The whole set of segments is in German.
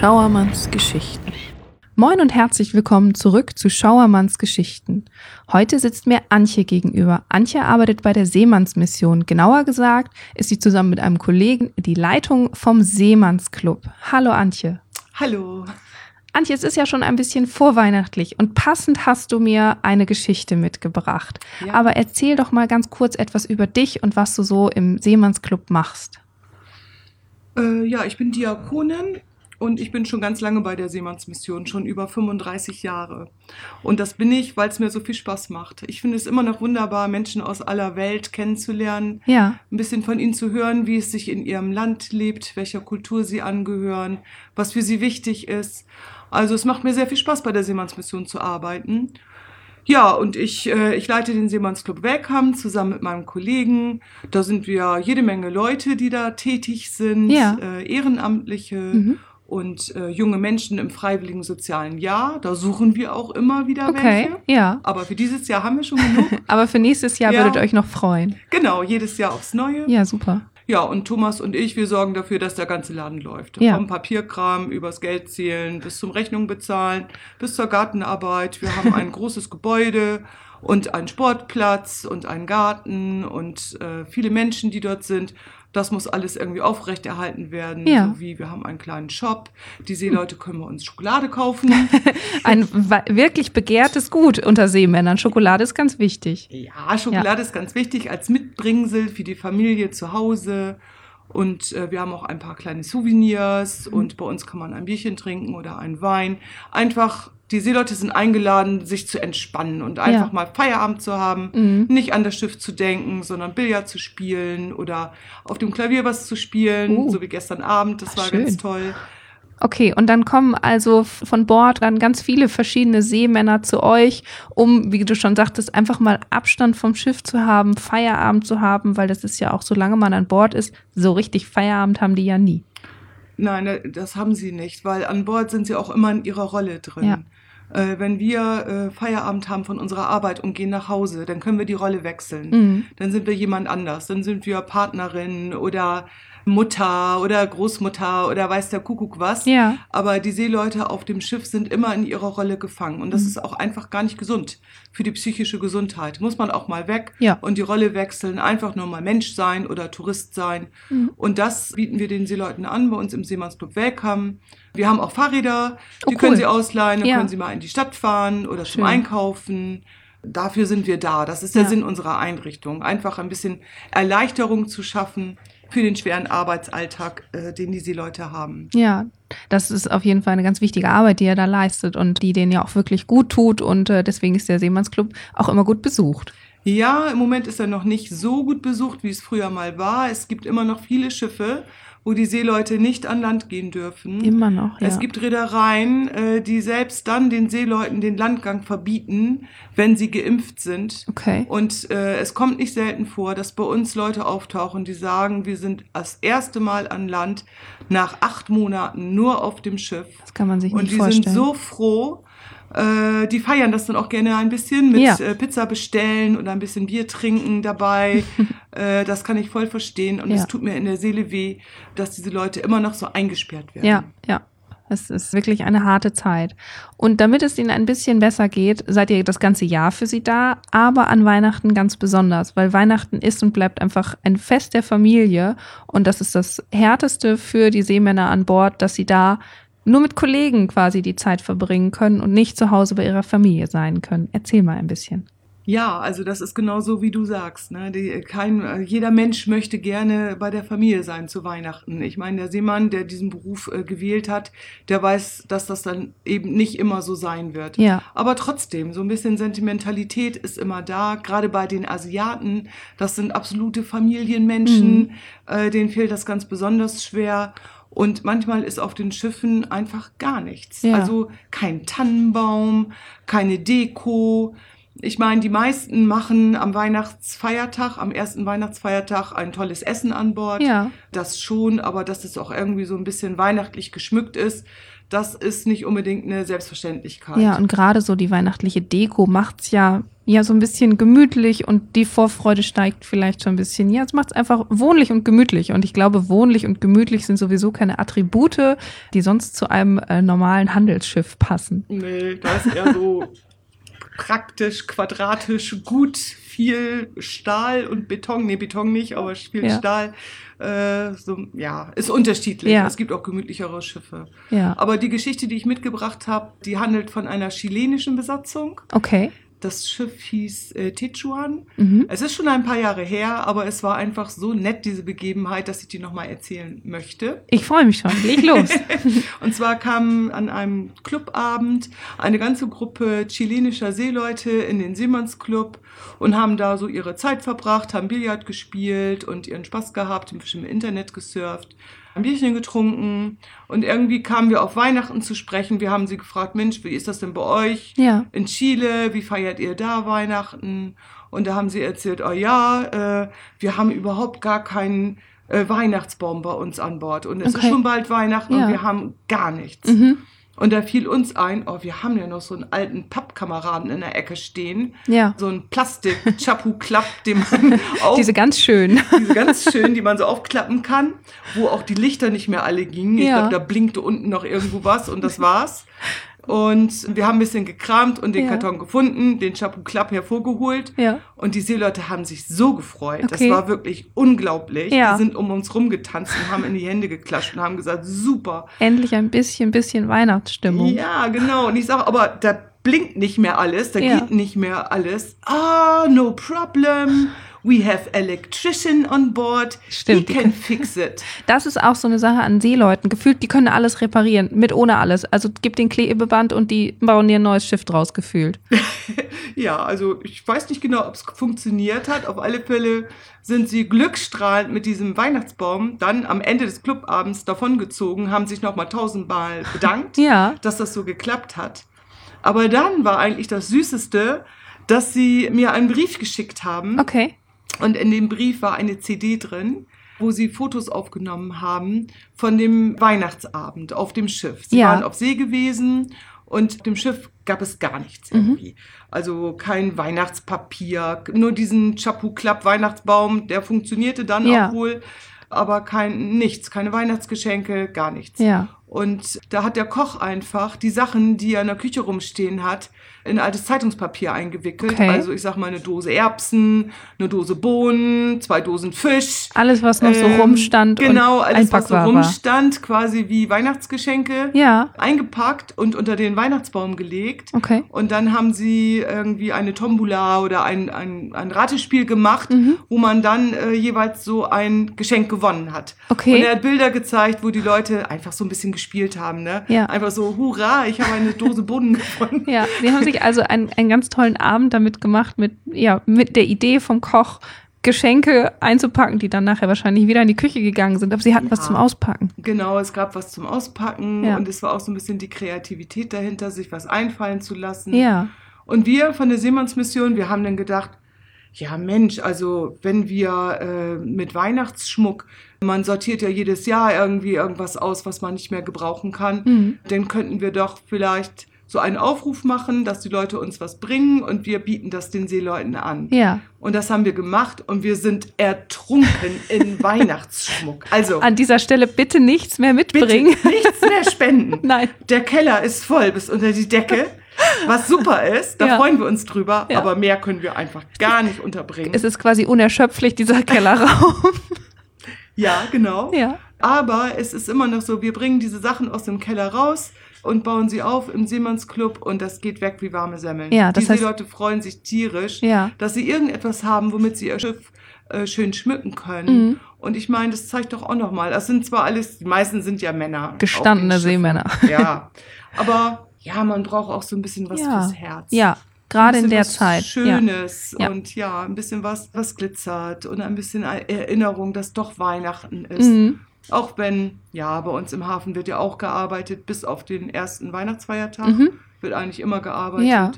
Schauermanns-Geschichten. Moin und herzlich willkommen zurück zu Schauermanns-Geschichten. Heute sitzt mir Antje gegenüber. Antje arbeitet bei der Seemannsmission. Genauer gesagt ist sie zusammen mit einem Kollegen die Leitung vom Seemannsclub. Hallo Antje. Hallo. Antje, es ist ja schon ein bisschen vorweihnachtlich und passend hast du mir eine Geschichte mitgebracht. Ja. Aber erzähl doch mal ganz kurz etwas über dich und was du so im Seemannsclub machst. Ja, ich bin Diakonin und ich bin schon ganz lange bei der Seemannsmission, schon über 35 Jahre. Und das bin ich, weil es mir so viel Spaß macht. Ich finde es immer noch wunderbar, Menschen aus aller Welt kennenzulernen, ein bisschen von ihnen zu hören, wie es sich in ihrem Land lebt, welcher Kultur sie angehören, was für sie wichtig ist. Also es macht mir sehr viel Spaß, bei der Seemannsmission zu arbeiten. Ja, und ich leite den Seemannsclub Welcome zusammen mit meinem Kollegen. Da sind wir jede Menge Leute, die da tätig sind, Ehrenamtliche und junge Menschen im freiwilligen sozialen Jahr. Da suchen wir auch immer wieder welche. Aber für dieses Jahr haben wir schon genug. Aber für nächstes Jahr würdet ihr euch noch freuen. Genau, jedes Jahr aufs Neue. Ja, super. Ja, und Thomas und ich, wir sorgen dafür, dass der ganze Laden läuft. Vom Papierkram, übers Geld zählen, bis zum Rechnung bezahlen, bis zur Gartenarbeit. Wir haben ein großes Gebäude und einen Sportplatz und einen Garten und viele Menschen, die dort sind. Das muss alles irgendwie aufrechterhalten werden. Ja. So wie wir haben einen kleinen Shop. Die Seeleute können wir uns Schokolade kaufen. Ein wirklich begehrtes Gut unter Seemännern. Schokolade ist ganz wichtig. Ja, Schokolade ist ganz wichtig als Mitbringsel für die Familie zu Hause. Und wir haben auch ein paar kleine Souvenirs. Und bei uns kann man ein Bierchen trinken oder einen Wein. Einfach, die Seeleute sind eingeladen, sich zu entspannen und einfach mal Feierabend zu haben, nicht an das Schiff zu denken, sondern Billard zu spielen oder auf dem Klavier was zu spielen, so wie gestern Abend. Das war schön. Ganz toll. Okay, und dann kommen also von Bord dann ganz viele verschiedene Seemänner zu euch, um, wie du schon sagtest, einfach mal Abstand vom Schiff zu haben, Feierabend zu haben, weil das ist ja auch, solange man an Bord ist, so richtig Feierabend haben die ja nie. Nein, das haben sie nicht, weil an Bord sind sie auch immer in ihrer Rolle drin. Ja. Wenn wir Feierabend haben von unserer Arbeit und gehen nach Hause, dann können wir die Rolle wechseln. Dann sind wir jemand anders, dann sind wir Partnerin oder Mutter oder Großmutter oder weiß der Kuckuck was. Ja. Aber die Seeleute auf dem Schiff sind immer in ihrer Rolle gefangen. Und das ist auch einfach gar nicht gesund für die psychische Gesundheit. Muss man auch mal weg und die Rolle wechseln, einfach nur mal Mensch sein oder Tourist sein. Und das bieten wir den Seeleuten an bei uns im Seemannsclub Welcome. Wir haben auch Fahrräder, die können sie ausleihen, dann können sie mal in die Stadt fahren oder zum Einkaufen. Dafür sind wir da. Das ist der Sinn unserer Einrichtung. Einfach ein bisschen Erleichterung zu schaffen für den schweren Arbeitsalltag, den die Seeleute haben. Ja, das ist auf jeden Fall eine ganz wichtige Arbeit, die ihr da leistet und die denen ja auch wirklich gut tut. Und deswegen ist der Seemannsclub auch immer gut besucht. Ja, im Moment ist er noch nicht so gut besucht, wie es früher mal war. Es gibt immer noch viele Schiffe, wo die Seeleute nicht an Land gehen dürfen. Immer noch, ja. Es gibt Reedereien, die selbst dann den Seeleuten den Landgang verbieten, wenn sie geimpft sind. Okay. Und es kommt nicht selten vor, dass bei uns Leute auftauchen, die sagen, wir sind das erste Mal an Land nach 8 Monaten nur auf dem Schiff. Das kann man sich nicht vorstellen. Und die sind so froh, die feiern das dann auch gerne ein bisschen mit Pizza bestellen oder ein bisschen Bier trinken dabei. Das kann ich voll verstehen und es tut mir in der Seele weh, dass diese Leute immer noch so eingesperrt werden. Ja, ja. Es ist wirklich eine harte Zeit. Und damit es ihnen ein bisschen besser geht, seid ihr das ganze Jahr für sie da, aber an Weihnachten ganz besonders, weil Weihnachten ist und bleibt einfach ein Fest der Familie und das ist das Härteste für die Seemänner an Bord, dass sie da nur mit Kollegen quasi die Zeit verbringen können und nicht zu Hause bei ihrer Familie sein können. Erzähl mal ein bisschen. Ja, also das ist genau so, wie du sagst, ne? Jeder Mensch möchte gerne bei der Familie sein zu Weihnachten. Ich meine, der Seemann, der diesen Beruf gewählt hat, der weiß, dass das dann eben nicht immer so sein wird. Ja. Aber trotzdem, so ein bisschen Sentimentalität ist immer da, gerade bei den Asiaten. Das sind absolute Familienmenschen, denen fehlt das ganz besonders schwer. Und manchmal ist auf den Schiffen einfach gar nichts. Ja. Also kein Tannenbaum, keine Deko. Ich meine, die meisten machen am Weihnachtsfeiertag, am ersten Weihnachtsfeiertag ein tolles Essen an Bord. Ja. Das schon, aber dass es auch irgendwie so ein bisschen weihnachtlich geschmückt ist, das ist nicht unbedingt eine Selbstverständlichkeit. Ja, und gerade so die weihnachtliche Deko macht's ja so ein bisschen gemütlich und die Vorfreude steigt vielleicht schon ein bisschen. Ja, es macht's einfach wohnlich und gemütlich. Und ich glaube, wohnlich und gemütlich sind sowieso keine Attribute, die sonst zu einem normalen Handelsschiff passen. Nee, da ist eher so praktisch, quadratisch, gut, viel Stahl und Beton. Nee, Beton nicht, aber viel Stahl. Ist unterschiedlich. Ja. Es gibt auch gemütlichere Schiffe. Ja. Aber die Geschichte, die ich mitgebracht habe, die handelt von einer chilenischen Besatzung. Okay. Das Schiff hieß Techuan. Mhm. Es ist schon ein paar Jahre her, aber es war einfach so nett, diese Begebenheit, dass ich die nochmal erzählen möchte. Ich freue mich schon. Leg los. Und zwar kam an einem Clubabend eine ganze Gruppe chilenischer Seeleute in den Seemannsclub und haben da so ihre Zeit verbracht, haben Billard gespielt und ihren Spaß gehabt, ein bisschen im Internet gesurft, ein Bierchen getrunken und irgendwie kamen wir auf Weihnachten zu sprechen. Wir haben sie gefragt, Mensch, wie ist das denn bei euch in Chile? Wie feiert ihr da Weihnachten? Und da haben sie erzählt, wir haben überhaupt gar keinen Weihnachtsbaum bei uns an Bord. Und es ist schon bald Weihnachten und wir haben gar nichts. Mhm. Und da fiel uns ein, wir haben ja noch so einen alten Pappkameraden in der Ecke stehen. Ja. So einen Plastik-Chapu-Klapp, den man auch... Diese ganz schön, die man so aufklappen kann, wo auch die Lichter nicht mehr alle gingen. Ja. Ich glaube, da blinkte unten noch irgendwo was und das war's. Und wir haben ein bisschen gekramt und den Karton gefunden, den Chapu-Klapp hervorgeholt. Ja. Und die Seeleute haben sich so gefreut. Okay. Das war wirklich unglaublich. Ja. Die sind um uns rumgetanzt und haben in die Hände geklatscht und haben gesagt, super. Endlich ein bisschen Weihnachtsstimmung. Ja, genau. Und ich sage, aber da blinkt nicht mehr alles, da geht nicht mehr alles. No problem. We have electrician on board. Stimmt. He can fix it. Das ist auch so eine Sache an Seeleuten. Gefühlt, die können alles reparieren, mit ohne alles. Also gib den Klebeband und die bauen dir ein neues Schiff draus, gefühlt. Ja, also ich weiß nicht genau, ob es funktioniert hat. Auf alle Fälle sind sie glückstrahlend mit diesem Weihnachtsbaum dann am Ende des Clubabends davongezogen, haben sich nochmal 1000-mal bedankt, dass das so geklappt hat. Aber dann war eigentlich das Süßeste, dass sie mir einen Brief geschickt haben. Okay. Und in dem Brief war eine CD drin, wo sie Fotos aufgenommen haben von dem Weihnachtsabend auf dem Schiff. Sie waren auf See gewesen und auf dem Schiff gab es gar nichts irgendwie. Also kein Weihnachtspapier, nur diesen Chapu-Klapp-Weihnachtsbaum, der funktionierte dann auch wohl, aber keine Weihnachtsgeschenke, gar nichts. Ja. Und da hat der Koch einfach die Sachen, die er in der Küche rumstehen hat, in altes Zeitungspapier eingewickelt. Okay. Also ich sag mal, eine Dose Erbsen, eine Dose Bohnen, 2 Dosen Fisch. Alles, was noch so rumstand. Genau, alles, was so rumstand, quasi wie Weihnachtsgeschenke, eingepackt und unter den Weihnachtsbaum gelegt. Okay. Und dann haben sie irgendwie eine Tombola oder ein Ratespiel gemacht, wo man dann jeweils so ein Geschenk gewonnen hat. Okay. Und er hat Bilder gezeigt, wo die Leute einfach so ein bisschen gespielt haben, ne? Ja. Einfach so, hurra, ich habe eine Dose Bohnen gefunden. Ja, sie haben sich also einen ganz tollen Abend damit gemacht, mit der Idee vom Koch, Geschenke einzupacken, die dann nachher wahrscheinlich wieder in die Küche gegangen sind. Aber sie hatten was zum Auspacken. Genau, es gab was zum Auspacken und es war auch so ein bisschen die Kreativität dahinter, sich was einfallen zu lassen. Ja. Und wir von der Seemannsmission, wir haben dann gedacht, ja Mensch, also wenn wir mit Weihnachtsschmuck, man sortiert ja jedes Jahr irgendwie irgendwas aus, was man nicht mehr gebrauchen kann, dann könnten wir doch vielleicht so einen Aufruf machen, dass die Leute uns was bringen und wir bieten das den Seeleuten an. Ja. Und das haben wir gemacht und wir sind ertrunken in Weihnachtsschmuck. Also an dieser Stelle bitte nichts mehr mitbringen. Bitte nichts mehr spenden. Nein. Der Keller ist voll bis unter die Decke. Was super ist, da freuen wir uns drüber, aber mehr können wir einfach gar nicht unterbringen. Es ist quasi unerschöpflich, dieser Kellerraum. Ja, genau. Ja. Aber es ist immer noch so, wir bringen diese Sachen aus dem Keller raus und bauen sie auf im Seemannsclub und das geht weg wie warme Semmeln. Ja, das heißt, die Leute freuen sich tierisch, dass sie irgendetwas haben, womit sie ihr Schiff schön schmücken können. Mhm. Und ich meine, das zeigt doch auch nochmal. Das sind zwar alles, die meisten sind ja Männer. Gestandene Seemänner. Ja, aber... Ja, man braucht auch so ein bisschen was fürs Herz. Ja, gerade in der Zeit. Schönes und ein bisschen was glitzert und ein bisschen Erinnerung, dass doch Weihnachten ist. Mhm. Auch wenn, bei uns im Hafen wird ja auch gearbeitet, bis auf den ersten Weihnachtsfeiertag wird eigentlich immer gearbeitet. Ja.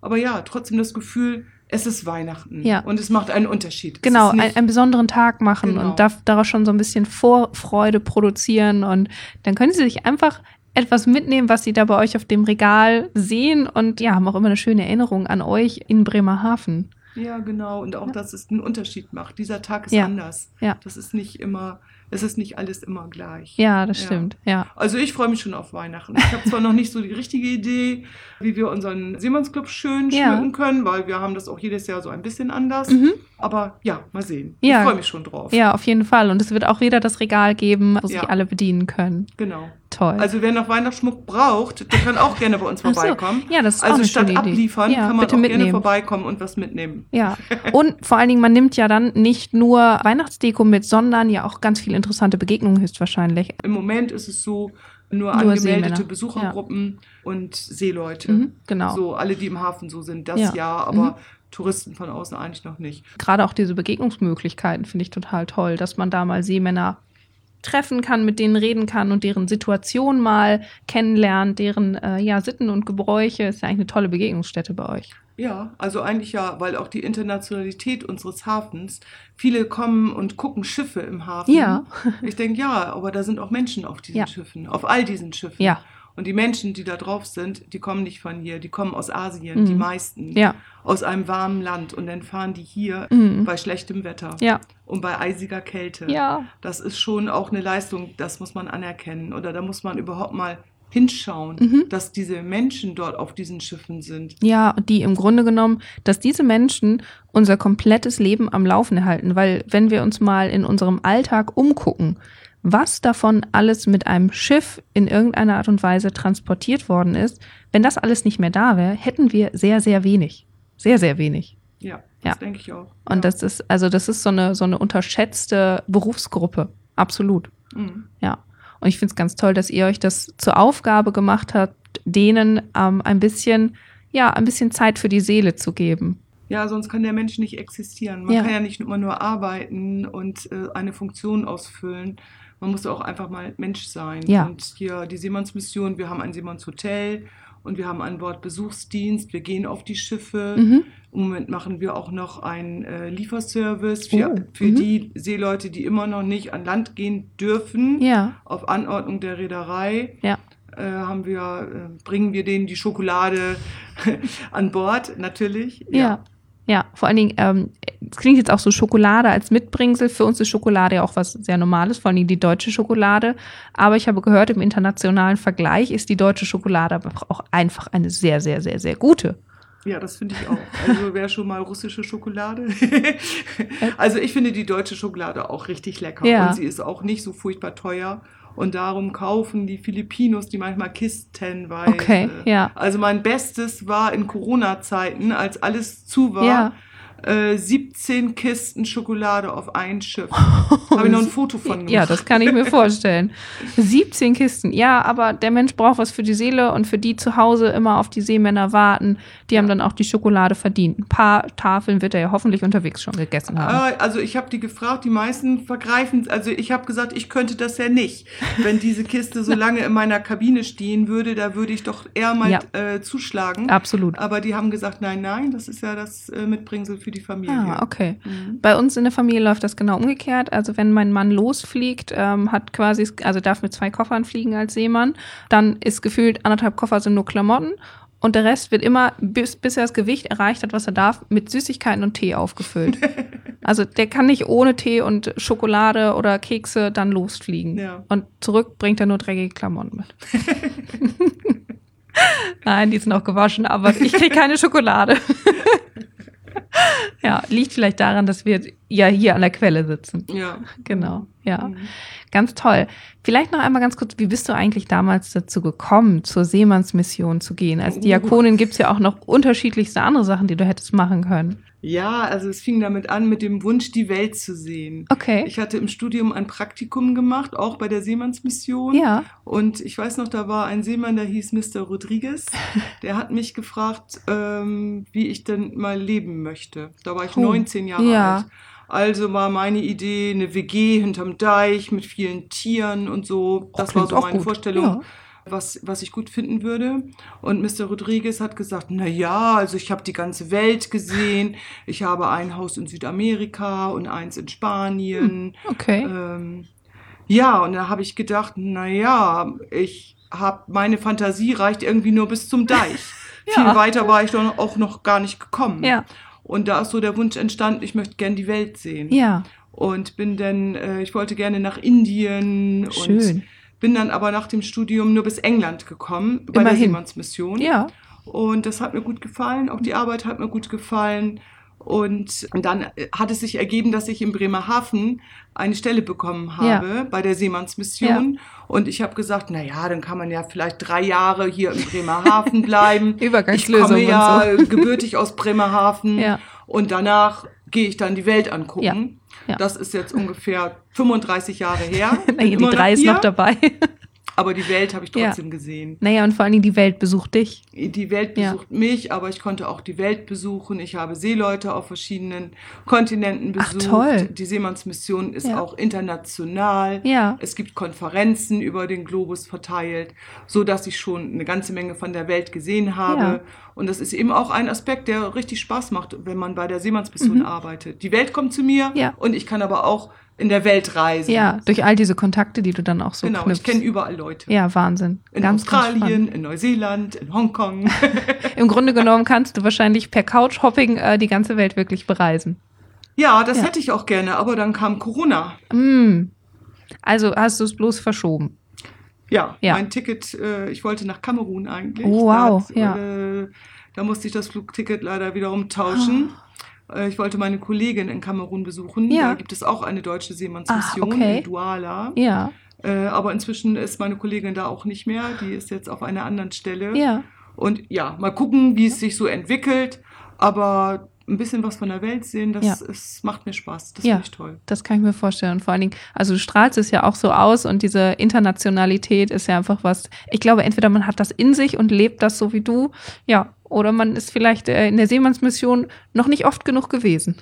Aber trotzdem das Gefühl, es ist Weihnachten und es macht einen Unterschied. Genau, einen besonderen Tag machen und daraus schon so ein bisschen Vorfreude produzieren und dann können sie sich einfach etwas mitnehmen, was sie da bei euch auf dem Regal sehen und ja, haben auch immer eine schöne Erinnerung an euch in Bremerhaven. Ja, genau. Und auch, dass es einen Unterschied macht. Dieser Tag ist anders. Ja. Das ist nicht immer, es ist nicht alles immer gleich. Ja, das stimmt. Ja. Also ich freue mich schon auf Weihnachten. Ich habe zwar noch nicht so die richtige Idee, wie wir unseren Seemannsclub schön schmücken können, weil wir haben das auch jedes Jahr so ein bisschen anders. Mhm. Aber ja, mal sehen. Ja. Ich freue mich schon drauf. Ja, auf jeden Fall. Und es wird auch wieder das Regal geben, wo sich alle bedienen können. Genau. Toll. Also wer noch Weihnachtsschmuck braucht, der kann auch gerne bei uns vorbeikommen. Ja, das ist also auch eine schöne Idee. Also statt abliefern kann man auch gerne vorbeikommen und was mitnehmen. Ja, und vor allen Dingen, man nimmt ja dann nicht nur Weihnachtsdeko mit, sondern ja auch ganz viele interessante Begegnungen höchstwahrscheinlich. Im Moment ist es so, nur angemeldete Seemänner. Besuchergruppen und Seeleute. Mhm, genau. So alle, die im Hafen so sind, das Jahr, aber Touristen von außen eigentlich noch nicht. Gerade auch diese Begegnungsmöglichkeiten finde ich total toll, dass man da mal Seemänner treffen kann, mit denen reden kann und deren Situation mal kennenlernt, deren Sitten und Gebräuche. Ist ja eigentlich eine tolle Begegnungsstätte bei euch. Ja, also eigentlich weil auch die Internationalität unseres Hafens, viele kommen und gucken Schiffe im Hafen. Ja. Ich denke, aber da sind auch Menschen auf diesen Schiffen, auf all diesen Schiffen. Ja. Und die Menschen, die da drauf sind, die kommen nicht von hier, die kommen aus Asien, die meisten, aus einem warmen Land. Und dann fahren die hier bei schlechtem Wetter und bei eisiger Kälte. Ja. Das ist schon auch eine Leistung, das muss man anerkennen. Oder da muss man überhaupt mal hinschauen, dass diese Menschen dort auf diesen Schiffen sind. Ja, die im Grunde genommen, dass diese Menschen unser komplettes Leben am Laufen erhalten. Weil wenn wir uns mal in unserem Alltag umgucken, was davon alles mit einem Schiff in irgendeiner Art und Weise transportiert worden ist, wenn das alles nicht mehr da wäre, hätten wir sehr, sehr wenig. Sehr, sehr wenig. Ja, das denke ich auch. Und das ist so eine unterschätzte Berufsgruppe. Absolut. Mhm. Ja. Und ich finde es ganz toll, dass ihr euch das zur Aufgabe gemacht habt, denen ein bisschen Zeit für die Seele zu geben. Ja, sonst kann der Mensch nicht existieren. Man kann ja nicht immer nur arbeiten und eine Funktion ausfüllen. Man muss auch einfach mal Mensch sein. Ja. Und hier die Seemannsmission, wir haben ein Seemannshotel und wir haben an Bord Besuchsdienst. Wir gehen auf die Schiffe. Mhm. Im Moment machen wir auch noch einen Lieferservice für die Seeleute, die immer noch nicht an Land gehen dürfen, auf Anordnung der Reederei. Ja. Bringen wir denen die Schokolade an Bord, natürlich. Ja. Ja, vor allen Dingen, es klingt jetzt auch so Schokolade als Mitbringsel. Für uns ist Schokolade ja auch was sehr Normales, vor allen Dingen die deutsche Schokolade. Aber ich habe gehört, im internationalen Vergleich ist die deutsche Schokolade aber auch einfach eine sehr, sehr, sehr, sehr gute. Ja, das finde ich auch. Also wäre schon mal russische Schokolade. Also ich finde die deutsche Schokolade auch richtig lecker. Ja. Und sie ist auch nicht so furchtbar teuer. Und darum kaufen die Filipinos die manchmal kistenweise. Okay, ja. Also mein Bestes war in Corona-Zeiten, als alles zu war, 17 Kisten Schokolade auf ein Schiff. Habe ich noch ein Foto von gemacht. Ja, das kann ich mir vorstellen. 17 Kisten. Ja, aber der Mensch braucht was für die Seele und für die zu Hause immer auf die Seemänner warten. Die haben dann auch die Schokolade verdient. Ein paar Tafeln wird er ja hoffentlich unterwegs schon gegessen haben. Also ich habe die gefragt, die meisten vergreifen es. Also ich habe gesagt, ich könnte das ja nicht. Wenn diese Kiste so lange in meiner Kabine stehen würde, da würde ich doch eher mal zuschlagen. Absolut. Aber die haben gesagt, nein, das ist ja das Mitbringsel für die Familie. Ah, okay. Mhm. Bei uns in der Familie läuft das genau umgekehrt. Also wenn mein Mann losfliegt, darf mit 2 Koffern fliegen als Seemann, dann ist gefühlt anderthalb Koffer sind nur Klamotten und der Rest wird immer, bis er das Gewicht erreicht hat, was er darf, mit Süßigkeiten und Tee aufgefüllt. Also der kann nicht ohne Tee und Schokolade oder Kekse dann losfliegen. Ja. Und zurück bringt er nur dreckige Klamotten mit. Nein, die sind auch gewaschen, aber ich kriege keine Schokolade. Ja, liegt vielleicht daran, dass wir ja hier an der Quelle sitzen. Ja. Genau, ja. Mhm. Ganz toll. Vielleicht noch einmal ganz kurz, wie bist du eigentlich damals dazu gekommen, zur Seemannsmission zu gehen? Als Diakonin gibt es ja auch noch unterschiedlichste andere Sachen, die du hättest machen können. Ja, also es fing damit an, mit dem Wunsch, die Welt zu sehen. Okay. Ich hatte im Studium ein Praktikum gemacht, auch bei der Seemannsmission. Ja. Und ich weiß noch, da war ein Seemann, der hieß Mr. Rodriguez. Der hat mich gefragt, wie ich denn mal leben möchte. Da war ich 19 Jahre alt. Also war meine Idee, eine WG hinterm Deich mit vielen Tieren und so. Das war so meine Vorstellung. Ja. Was ich gut finden würde. Und Mr. Rodriguez hat gesagt, also ich habe die ganze Welt gesehen. Ich habe ein Haus in Südamerika und eins in Spanien. Okay. Und da habe ich gedacht, ich meine Fantasie reicht irgendwie nur bis zum Deich. Ja. Viel weiter war ich dann auch noch gar nicht gekommen. Ja. Und da ist so der Wunsch entstanden, ich möchte gerne die Welt sehen. Ja. Und bin dann, ich wollte gerne nach Indien. Schön. Und bin dann aber nach dem Studium nur bis England gekommen, bei der Seemannsmission. Ja. Und das hat mir gut gefallen, auch die Arbeit hat mir gut gefallen. Und dann hat es sich ergeben, dass ich in Bremerhaven eine Stelle bekommen habe bei der Seemannsmission. Ja. Und ich habe gesagt, naja, dann kann man ja vielleicht 3 Jahre hier in Bremerhaven bleiben. Übergangslösung. Ich komme ja und so. Gebürtig aus Bremerhaven. Ja. Und danach gehe ich dann die Welt angucken. Ja. Ja. Das ist jetzt ungefähr 35 Jahre her. Naja, die 3 ist noch dabei. Aber die Welt habe ich trotzdem gesehen. Naja, und vor allen Dingen die Welt besucht dich. Die Welt besucht mich, aber ich konnte auch die Welt besuchen. Ich habe Seeleute auf verschiedenen Kontinenten besucht. Ach, toll. Die Seemannsmission ist auch international. Ja. Es gibt Konferenzen über den Globus verteilt, sodass ich schon eine ganze Menge von der Welt gesehen habe. Ja. Und das ist eben auch ein Aspekt, der richtig Spaß macht, wenn man bei der Seemannsmission arbeitet. Die Welt kommt zu mir und ich kann aber auch in der Welt reisen. Ja, durch all diese Kontakte, die du dann auch so knüpfst. Genau, ich kenne überall Leute. Ja, Wahnsinn. In Australien, in Neuseeland, in Hongkong. Im Grunde genommen kannst du wahrscheinlich per Couchhopping die ganze Welt wirklich bereisen. Ja, das hätte ich auch gerne, aber dann kam Corona. Also hast du es bloß verschoben? Ja, mein Ticket, ich wollte nach Kamerun eigentlich. Oh, wow, da musste ich das Flugticket leider wiederum tauschen. Oh. Ich wollte meine Kollegin in Kamerun besuchen. Ja. Da gibt es auch eine deutsche Seemannsmission in Douala. Ja. Aber inzwischen ist meine Kollegin da auch nicht mehr. Die ist jetzt auf einer anderen Stelle. Ja. Und ja, mal gucken, wie es sich so entwickelt. Aber ein bisschen was von der Welt sehen, das macht mir Spaß. Das finde ich toll. Das kann ich mir vorstellen. Und vor allen Dingen, also du strahlst es ja auch so aus und diese Internationalität ist ja einfach was. Ich glaube, entweder man hat das in sich und lebt das so wie du. Ja. Oder man ist vielleicht in der Seemannsmission noch nicht oft genug gewesen,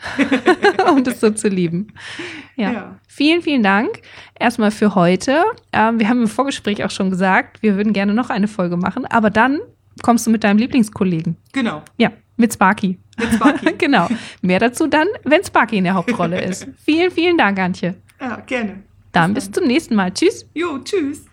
um das so zu lieben. Ja. Vielen, vielen Dank erstmal für heute. Wir haben im Vorgespräch auch schon gesagt, wir würden gerne noch eine Folge machen. Aber dann kommst du mit deinem Lieblingskollegen. Genau. Ja, mit Sparky. Mit Sparky. Genau. Mehr dazu dann, wenn Sparky in der Hauptrolle ist. Vielen, vielen Dank, Antje. Ja, gerne. Dann bis zum nächsten Mal. Tschüss. Jo, tschüss.